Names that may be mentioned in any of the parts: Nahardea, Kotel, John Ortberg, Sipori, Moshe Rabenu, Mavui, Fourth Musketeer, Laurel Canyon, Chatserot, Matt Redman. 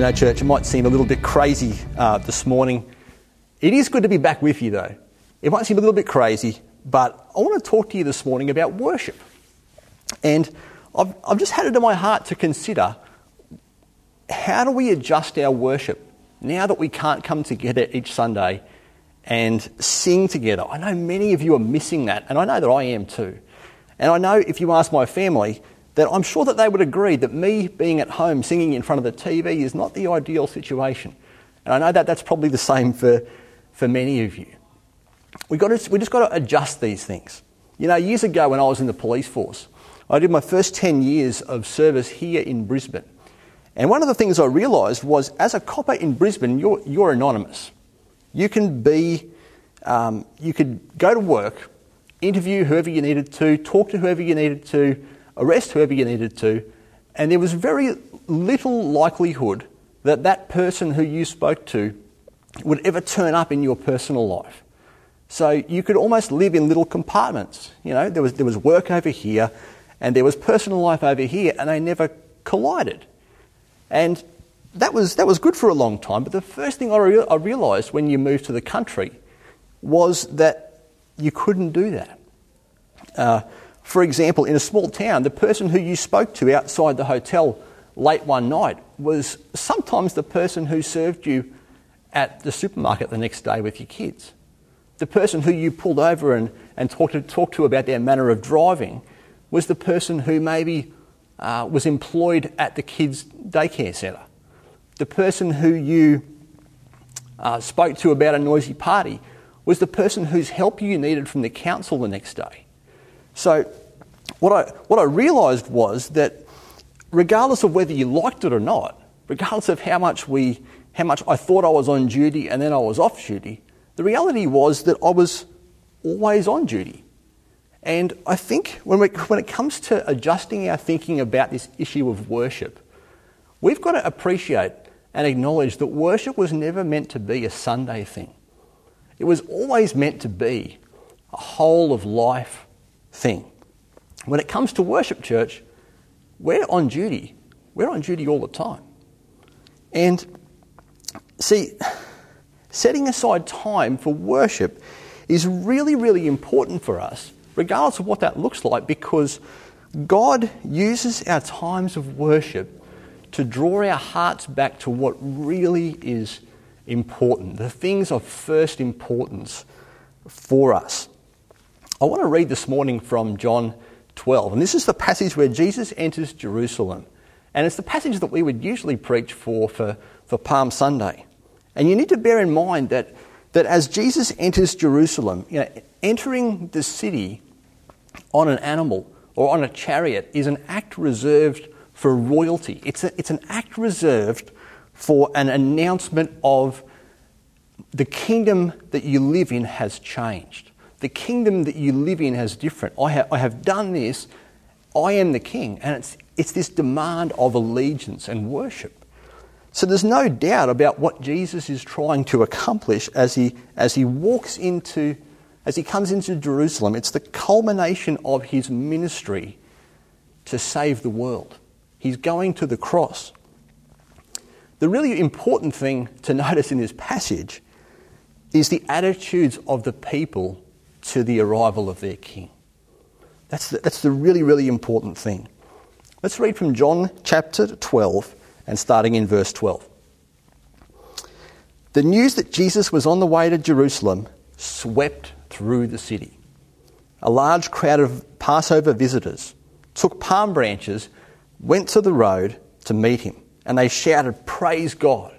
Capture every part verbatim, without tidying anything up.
You know, church, it might seem a little bit crazy uh, this morning. It is good to be back with you, though. It might seem a little bit crazy, but I want to talk to you this morning about worship. And I've, I've just had it in my heart to consider, how do we adjust our worship now that we can't come together each Sunday and sing together? I know many of you are missing that, and I know that I am too. And I know if you ask my family, that I'm sure that they would agree that me being at home singing in front of the T V is not the ideal situation. And I know that that's probably the same for, for many of you. We got to, we just got to adjust these things. You know, years ago when I was in the police force, I did my first ten years of service here in Brisbane. And one of the things I realised was, as a copper in Brisbane, you're, you're anonymous. You can be, um, you could go to work, interview whoever you needed to, talk to whoever you needed to, arrest whoever you needed to, and there was very little likelihood that that person who you spoke to would ever turn up in your personal life. So you could almost live in little compartments. You know, there was there was work over here, and there was personal life over here, and they never collided. And that was that was good for a long time. But the first thing I, re- I realised when you moved to the country was that you couldn't do that. Uh, For example, in a small town, the person who you spoke to outside the hotel late one night was sometimes the person who served you at the supermarket the next day with your kids. The person who you pulled over and, and talked to, talked to about their manner of driving was the person who maybe uh, was employed at the kids' daycare centre. The person who you uh, spoke to about a noisy party was the person whose help you needed from the council the next day. So what I what I realised was that regardless of whether you liked it or not, regardless of how much we how much I thought I was on duty and then I was off duty, the reality was that I was always on duty. And I think when we, when it comes to adjusting our thinking about this issue of worship, we've got to appreciate and acknowledge that worship was never meant to be a Sunday thing. It was always meant to be a whole of life thing. When it comes to worship, church, we're on duty. We're on duty all the time. And see, setting aside time for worship is really, really important for us, regardless of what that looks like, because God uses our times of worship to draw our hearts back to what really is important, the things of first importance for us. I want to read this morning from John twelve, and this is the passage where Jesus enters Jerusalem, and it's the passage that we would usually preach for, for for Palm Sunday. And you need to bear in mind that that as Jesus enters Jerusalem, you know, entering the city on an animal or on a chariot is an act reserved for royalty. It's a, it's an act reserved for an announcement of the kingdom that you live in has changed. The kingdom that you live in has different. I have, I have done this. I am the king. And it's it's this demand of allegiance and worship. So there's no doubt about what Jesus is trying to accomplish as he as he walks into, as he comes into Jerusalem. It's the culmination of his ministry to save the world. He's going to the cross. The really important thing to notice in this passage is the attitudes of the people to the arrival of their king. That's the, that's the really, really important thing. Let's read from John chapter twelve and starting in verse twelve. The news that Jesus was on the way to Jerusalem swept through the city. A large crowd of Passover visitors took palm branches, went to the road to meet him, and they shouted, "Praise God!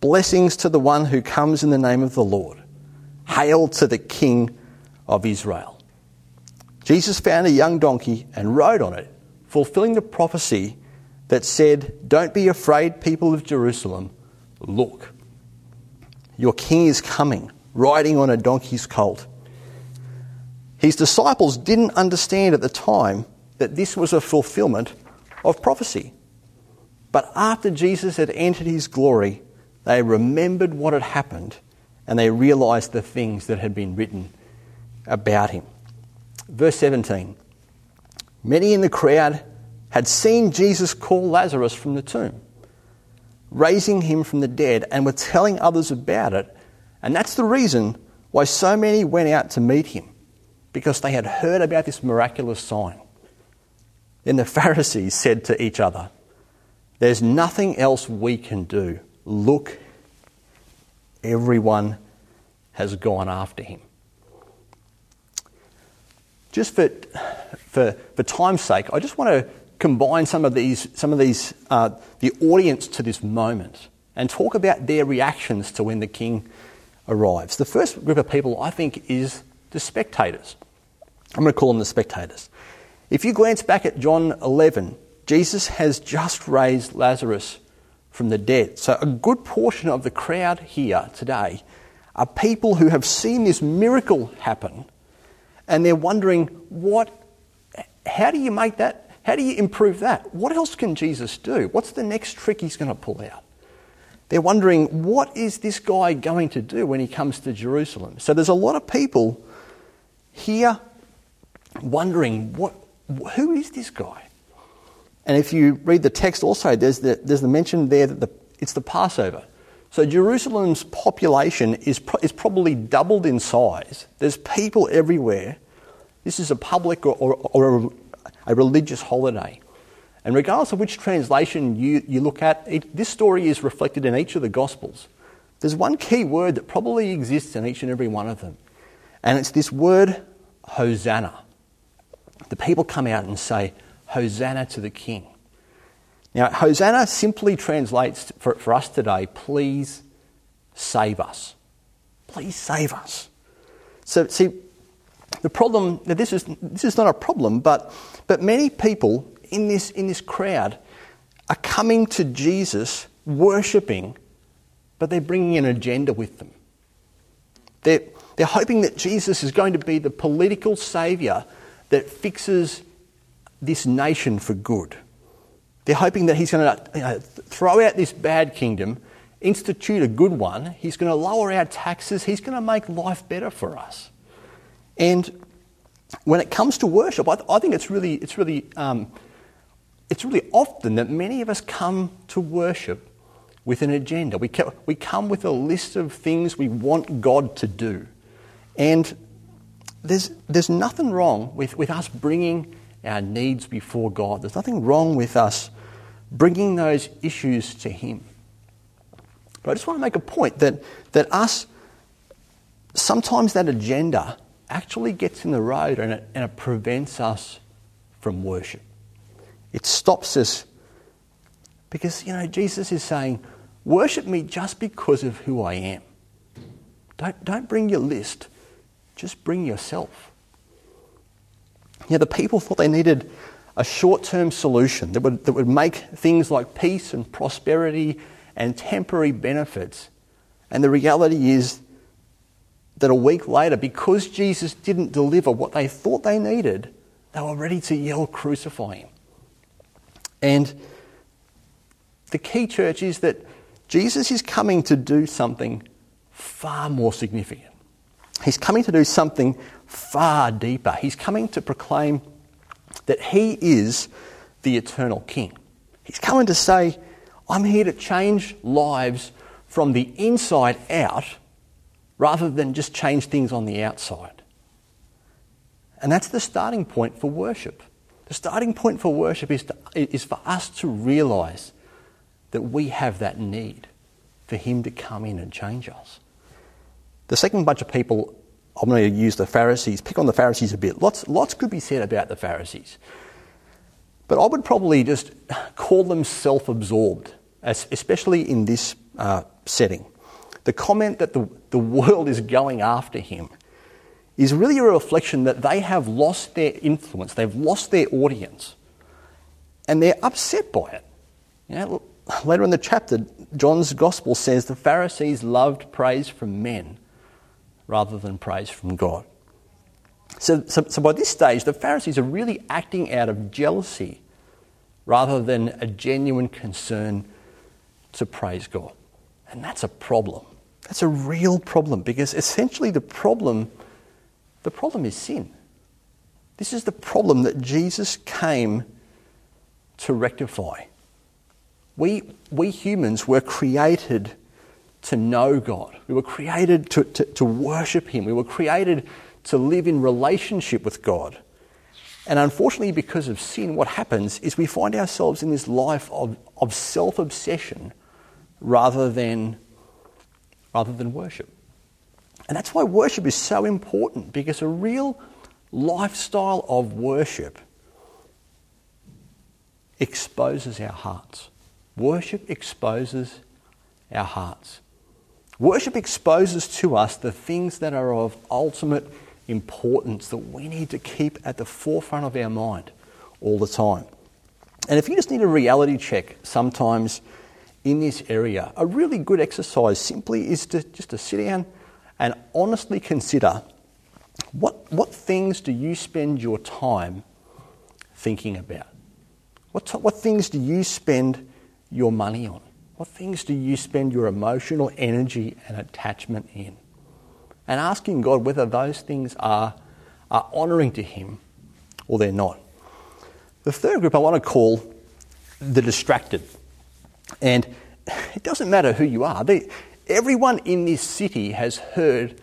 Blessings to the one who comes in the name of the Lord. Hail to the King of Israel." Jesus found a young donkey and rode on it, fulfilling the prophecy that said, "Don't be afraid, people of Jerusalem. Look, your king is coming, riding on a donkey's colt." His disciples didn't understand at the time that this was a fulfillment of prophecy. But after Jesus had entered his glory, they remembered what had happened, and they realised the things that had been written about him. Verse seventeen. Many in the crowd had seen Jesus call Lazarus from the tomb. raising him from the dead, and were telling others about it. And that's the reason why so many went out to meet him, because they had heard about this miraculous sign. Then the Pharisees said to each other, "There's nothing else we can do. Look, everyone has gone after him." Just for for, for time's sake, I just want to combine some of these, some of these, uh, the audience to this moment, and talk about their reactions to when the king arrives. The first group of people, I think, is the spectators. I'm going to call them the spectators. If you glance back at John eleven, Jesus has just raised Lazarus from the dead. So a good portion of the crowd here today are people who have seen this miracle happen, and they're wondering, what? How do you make that? How do you improve that? What else can Jesus do? What's the next trick he's going to pull out? They're wondering, what is this guy going to do when he comes to Jerusalem? So there's a lot of people here wondering, what? Who is this guy? And if you read the text also, there's the, there's the mention there that the, it's the Passover. So Jerusalem's population is pro- is probably doubled in size. There's people everywhere. This is a public or, or, or a, a religious holiday. And regardless of which translation you, you look at, it, this story is reflected in each of the Gospels. There's one key word that probably exists in each and every one of them, and it's this word, Hosanna. The people come out and say, "Hosanna to the King." Now, Hosanna simply translates for, for us today, "Please save us." Please save us. So, see, the problem, now this is this is not a problem, but but many people in this in this crowd are coming to Jesus, worshipping, but they're bringing an agenda with them. They're, they're hoping that Jesus is going to be the political saviour that fixes this nation for good. They're hoping that he's going to you know, throw out this bad kingdom, institute a good one. He's going to lower our taxes. He's going to make life better for us. And when it comes to worship, I, th- I think it's really, it's really, um, it's really often that many of us come to worship with an agenda. We ca- we come with a list of things we want God to do, and there's there's nothing wrong with, with us bringing our needs before God. There's nothing wrong with us bringing those issues to him. But I just want to make a point that, that us, sometimes that agenda actually gets in the road, and it, and it prevents us from worship. It stops us, because, you know, Jesus is saying, worship me just because of who I am. Don't, don't bring your list, just bring yourself. You know, the people thought they needed a short-term solution that would, that would make things like peace and prosperity and temporary benefits. And the reality is that a week later, because Jesus didn't deliver what they thought they needed, they were ready to yell, "Crucify him." And the key, church, is that Jesus is coming to do something far more significant. He's coming to do something far deeper. He's coming to proclaim that he is the eternal King. He's coming to say, I'm here to change lives from the inside out, rather than just change things on the outside. And that's the starting point for worship. The starting point for worship is, to, is for us to realise that we have that need for him to come in and change us. The second bunch of people, I'm going to use the Pharisees, pick on the Pharisees a bit. Lots, lots could be said about the Pharisees. But I would probably just call them self-absorbed, especially in this uh, setting. The comment that the, the world is going after him is really a reflection that they have lost their influence, they've lost their audience, and they're upset by it. You know, later in the chapter, John's Gospel says the Pharisees loved praise from men rather than praise from God. So, so, so by this stage, the Pharisees are really acting out of jealousy rather than a genuine concern to praise God. And that's a problem. That's a real problem, because essentially the problem, the problem is sin. This is the problem that Jesus came to rectify. We we humans were created to know God. We were created to, to, to worship him. We were created to live in relationship with God. And unfortunately, because of sin, what happens is we find ourselves in this life of, of self-obsession rather than rather than worship. And that's why worship is so important, because a real lifestyle of worship exposes our hearts. Worship exposes our hearts. Worship exposes to us the things that are of ultimate importance that we need to keep at the forefront of our mind all the time. And if you just need a reality check sometimes in this area, a really good exercise simply is to just to sit down and honestly consider what what things do you spend your time thinking about? What t- what things do you spend your money on? What things do you spend your emotional energy and attachment in? And asking God whether those things are, are honouring to him or they're not. The third group I want to call the distracted. And it doesn't matter who you are. They, everyone in this city has heard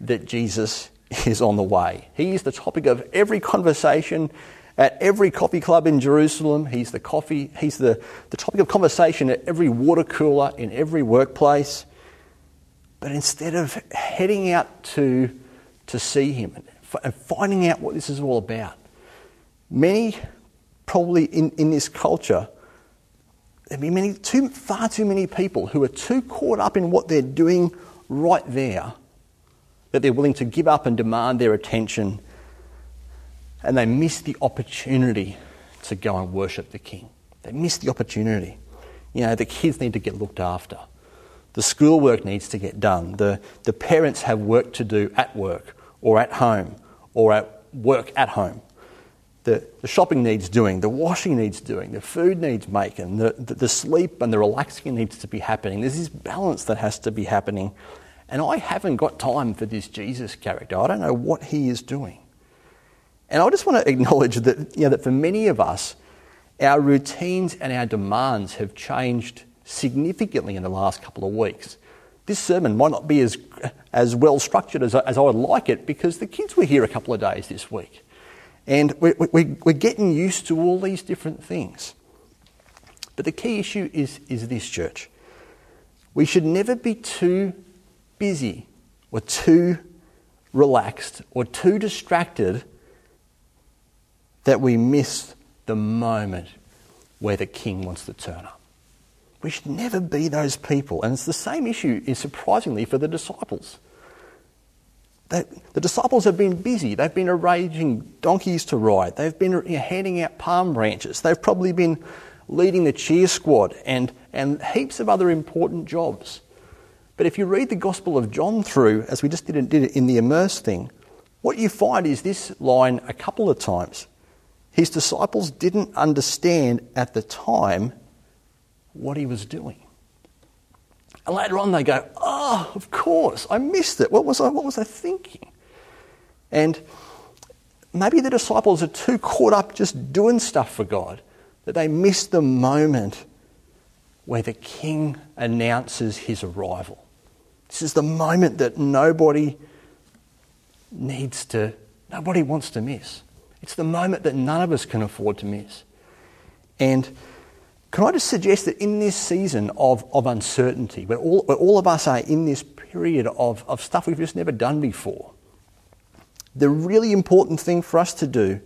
that Jesus is on the way. He is the topic of every conversation at every coffee club in Jerusalem. He's the coffee. He's the, the topic of conversation at every water cooler, in every workplace. But instead of heading out to to see him and finding out what this is all about, many probably in, in this culture, there'd be many too far too many people who are too caught up in what they're doing right there that they're willing to give up and demand their attention. And they miss the opportunity to go and worship the King. They miss the opportunity. You know, the kids need to get looked after. The schoolwork needs to get done. The, the parents have work to do at work or at home or at work at home. The, the shopping needs doing. The washing needs doing. The food needs making. The, the, the sleep and the relaxing needs to be happening. There's this balance that has to be happening. And I haven't got time for this Jesus character. I don't know what he is doing. And I just want to acknowledge that, you know, that for many of us, our routines and our demands have changed significantly in the last couple of weeks. This sermon might not be as as well structured as, as I would like it, because the kids were here a couple of days this week. And we're, we're, we're getting used to all these different things. But the key issue is, is this, church. We should never be too busy or too relaxed or too distracted that we miss the moment where the King wants to turn up. We should never be those people. And it's the same issue, is surprisingly, for the disciples. They, the disciples have been busy. They've been arranging donkeys to ride. They've been, you know, handing out palm branches. They've probably been leading the cheer squad and, and heaps of other important jobs. But if you read the Gospel of John through, as we just did, did it in the immerse thing, what you find is this line a couple of times. His disciples didn't understand at the time what he was doing. And later on they go, oh, of course, I missed it. What was I, what was I thinking? And maybe the disciples are too caught up just doing stuff for God that they miss the moment where the King announces his arrival. This is the moment that nobody needs to, nobody wants to miss. It's the moment that none of us can afford to miss. And can I just suggest that in this season of, of uncertainty, where all, where all of us are in this period of, of stuff we've just never done before, the really important thing for us to do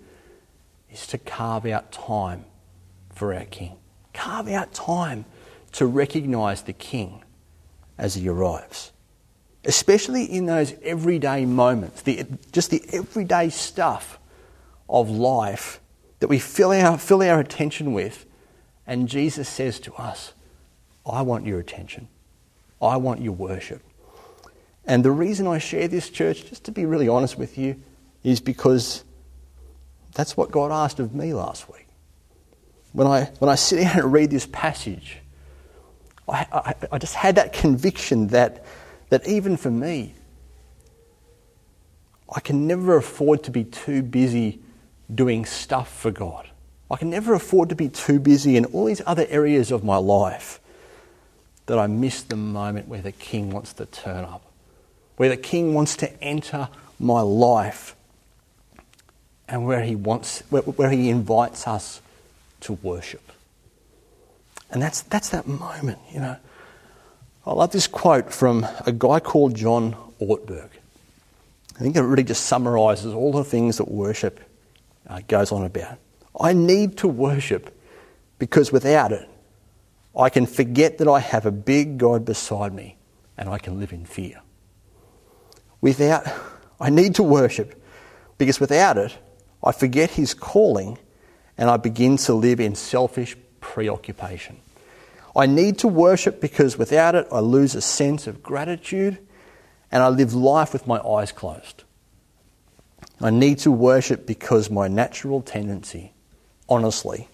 is to carve out time for our King. Carve out time to recognise the King as he arrives. Especially in those everyday moments, the, just the everyday stuff of life that we fill our fill our attention with, and Jesus says to us, I want your attention. I want your worship. And the reason I share this, church, just to be really honest with you, is because that's what God asked of me last week. When I when I sit down and read this passage, I, I, I just had that conviction that that even for me, I can never afford to be too busy doing stuff for God. I can never afford to be too busy in all these other areas of my life that I miss the moment where the King wants to turn up, where the King wants to enter my life and where he wants, where, where he invites us to worship. And that's that's that moment, you know. I love this quote from a guy called John Ortberg. I think it really just summarises all the things that worship uh, goes on about. I need to worship because without it, I can forget that I have a big God beside me and I can live in fear. Without, I need to worship because without it, I forget his calling and I begin to live in selfish preoccupation. I need to worship because without it, I lose a sense of gratitude and I live life with my eyes closed. I need to worship because my natural tendency, honestly,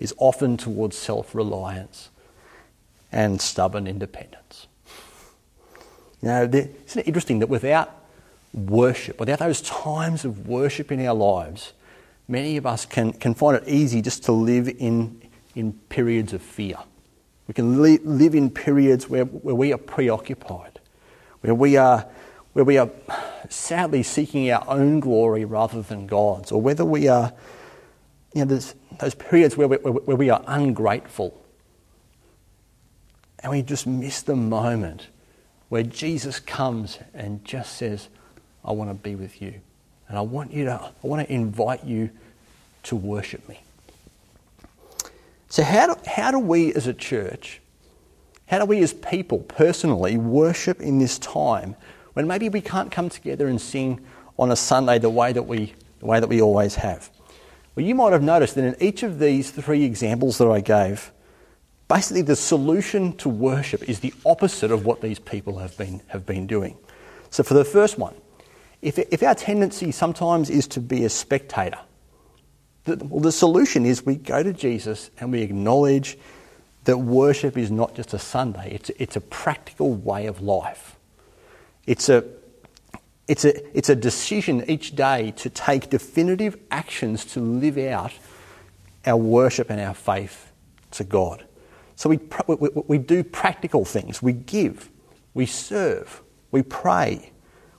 is often towards self-reliance and stubborn independence. You know, there, isn't it interesting that without worship, without those times of worship in our lives, many of us can, can find it easy just to live in in periods of fear. We can li- live in periods where, where we are preoccupied, where we are where we are sadly seeking our own glory rather than God's, or whether we are, you know, there's those periods where we, where we are ungrateful and we just miss the moment where Jesus comes and just says, I want to be with you and I want you to, I want to invite you to worship me. So how do, how do we as a church, how do we as people personally worship in this time when maybe we can't come together and sing on a Sunday the way that we the way that we always have? Well, you might have noticed that in each of these three examples that I gave, basically the solution to worship is the opposite of what these people have been have been doing. So for the first one, if if our tendency sometimes is to be a spectator, the, well, the solution is we go to Jesus and we acknowledge that worship is not just a Sunday, it's it's a practical way of life. It's a it's a it's a decision each day to take definitive actions to live out our worship and our faith to God. So we we, we do practical things. We give, we serve, we pray.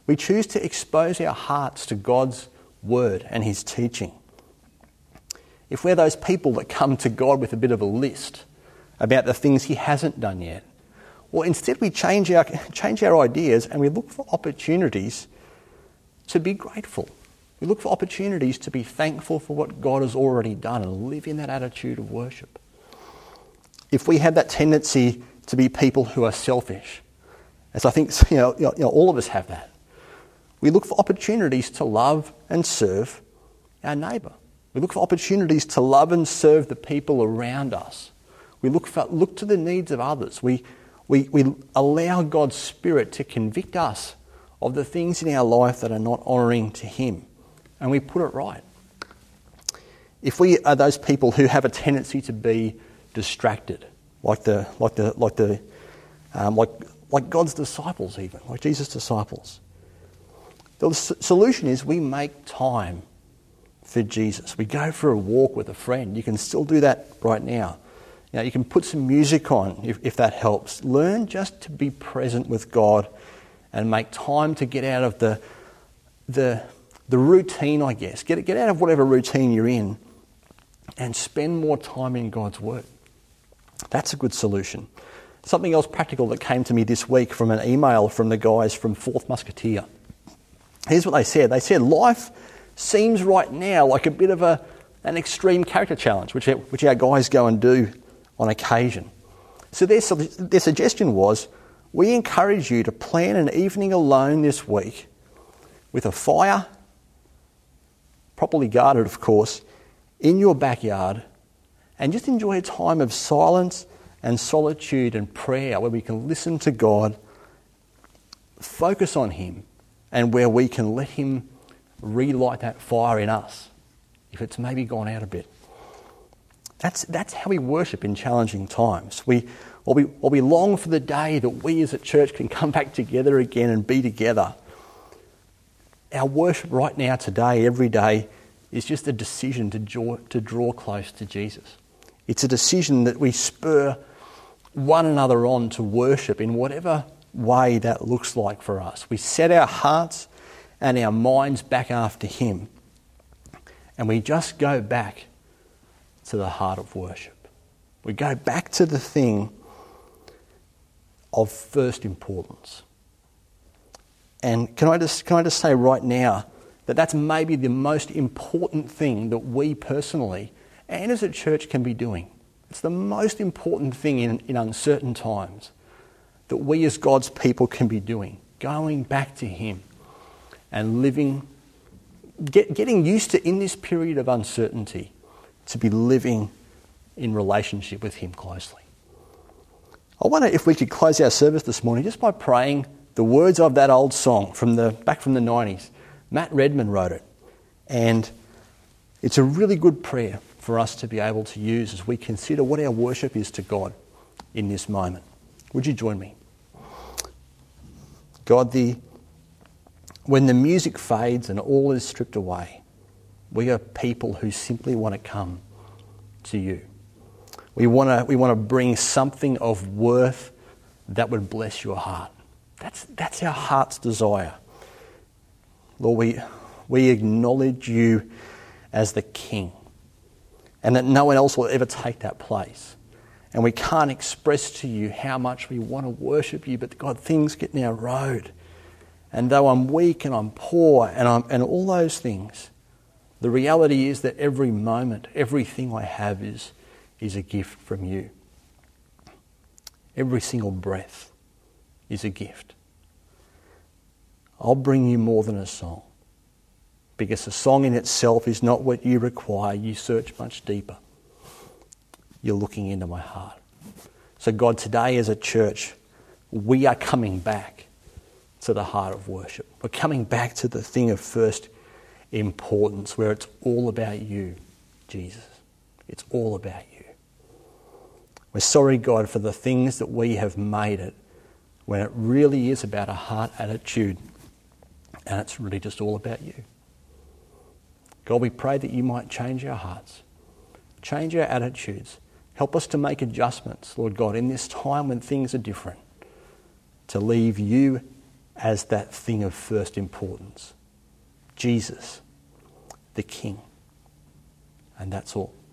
We choose to expose our hearts to God's word and his teaching. If we're those people that come to God with a bit of a list about the things he hasn't done yet, well, instead we change our change our ideas and we look for opportunities to be grateful. We look for opportunities to be thankful for what God has already done and live in that attitude of worship. If we have that tendency to be people who are selfish, as I think you know, you know, all of us have that, we look for opportunities to love and serve our neighbour. We look for opportunities to love and serve the people around us. We look for, look to the needs of others. We We, we allow God's Spirit to convict us of the things in our life that are not honouring to him. And we put it right. If we are those people who have a tendency to be distracted, like the like the like the um, like like God's disciples, even like Jesus' disciples, the solution is we make time for Jesus. We go for a walk with a friend. You can still do that right now. Now, you can put some music on if, if that helps. Learn just to be present with God and make time to get out of the the the routine, I guess. Get get out of whatever routine you're in and spend more time in God's word. That's a good solution. Something else practical that came to me this week from an email from the guys from Fourth Musketeer. Here's what they said. They said, life seems right now like a bit of a an extreme character challenge, which which our guys go and do on occasion. So their, their suggestion was, we encourage you to plan an evening alone this week with a fire, properly guarded of course, in your backyard, and just enjoy a time of silence and solitude and prayer where we can listen to God, focus on him, and where we can let him relight that fire in us if it's maybe gone out a bit. That's that's how we worship in challenging times. We or we or we long for the day that we as a church can come back together again and be together. Our worship right now, today, every day, is just a decision to draw, to draw close to Jesus. It's a decision that we spur one another on to worship in whatever way that looks like for us. We set our hearts and our minds back after him, and we just go back to the heart of worship. We go back to the thing of first importance. And can I just can I just say right now that that's maybe the most important thing that we personally and as a church can be doing. It's the most important thing in, in uncertain times that we as God's people can be doing, going back to him and living, get, getting used to, in this period of uncertainty, to be living in relationship with him closely. I wonder if we could close our service this morning just by praying the words of that old song from the back from the nineties. Matt Redman wrote it, and it's a really good prayer for us to be able to use as we consider what our worship is to God in this moment. Would you join me? God, the when the music fades and all is stripped away, we are people who simply want to come to you. We want to we want to bring something of worth that would bless your heart. That's that's our heart's desire. Lord, we we acknowledge you as the King, and that no one else will ever take that place. And we can't express to you how much we want to worship you, but God, things get in our road. And though I'm weak and I'm poor and I'm and all those things, the reality is that every moment, everything I have is, is a gift from you. Every single breath is a gift. I'll bring you more than a song, because a song in itself is not what you require. You search much deeper. You're looking into my heart. So God, today as a church, we are coming back to the heart of worship. We're coming back to the thing of first importance, where it's all about you, Jesus. It's all about you. We're sorry, God, for the things that we have made it, when it really is about a heart attitude, and it's really just all about you. God, we pray that you might change our hearts, change our attitudes. Help us to make adjustments, Lord God, in this time when things are different, to leave you as that thing of first importance. Jesus, the King. And that's all.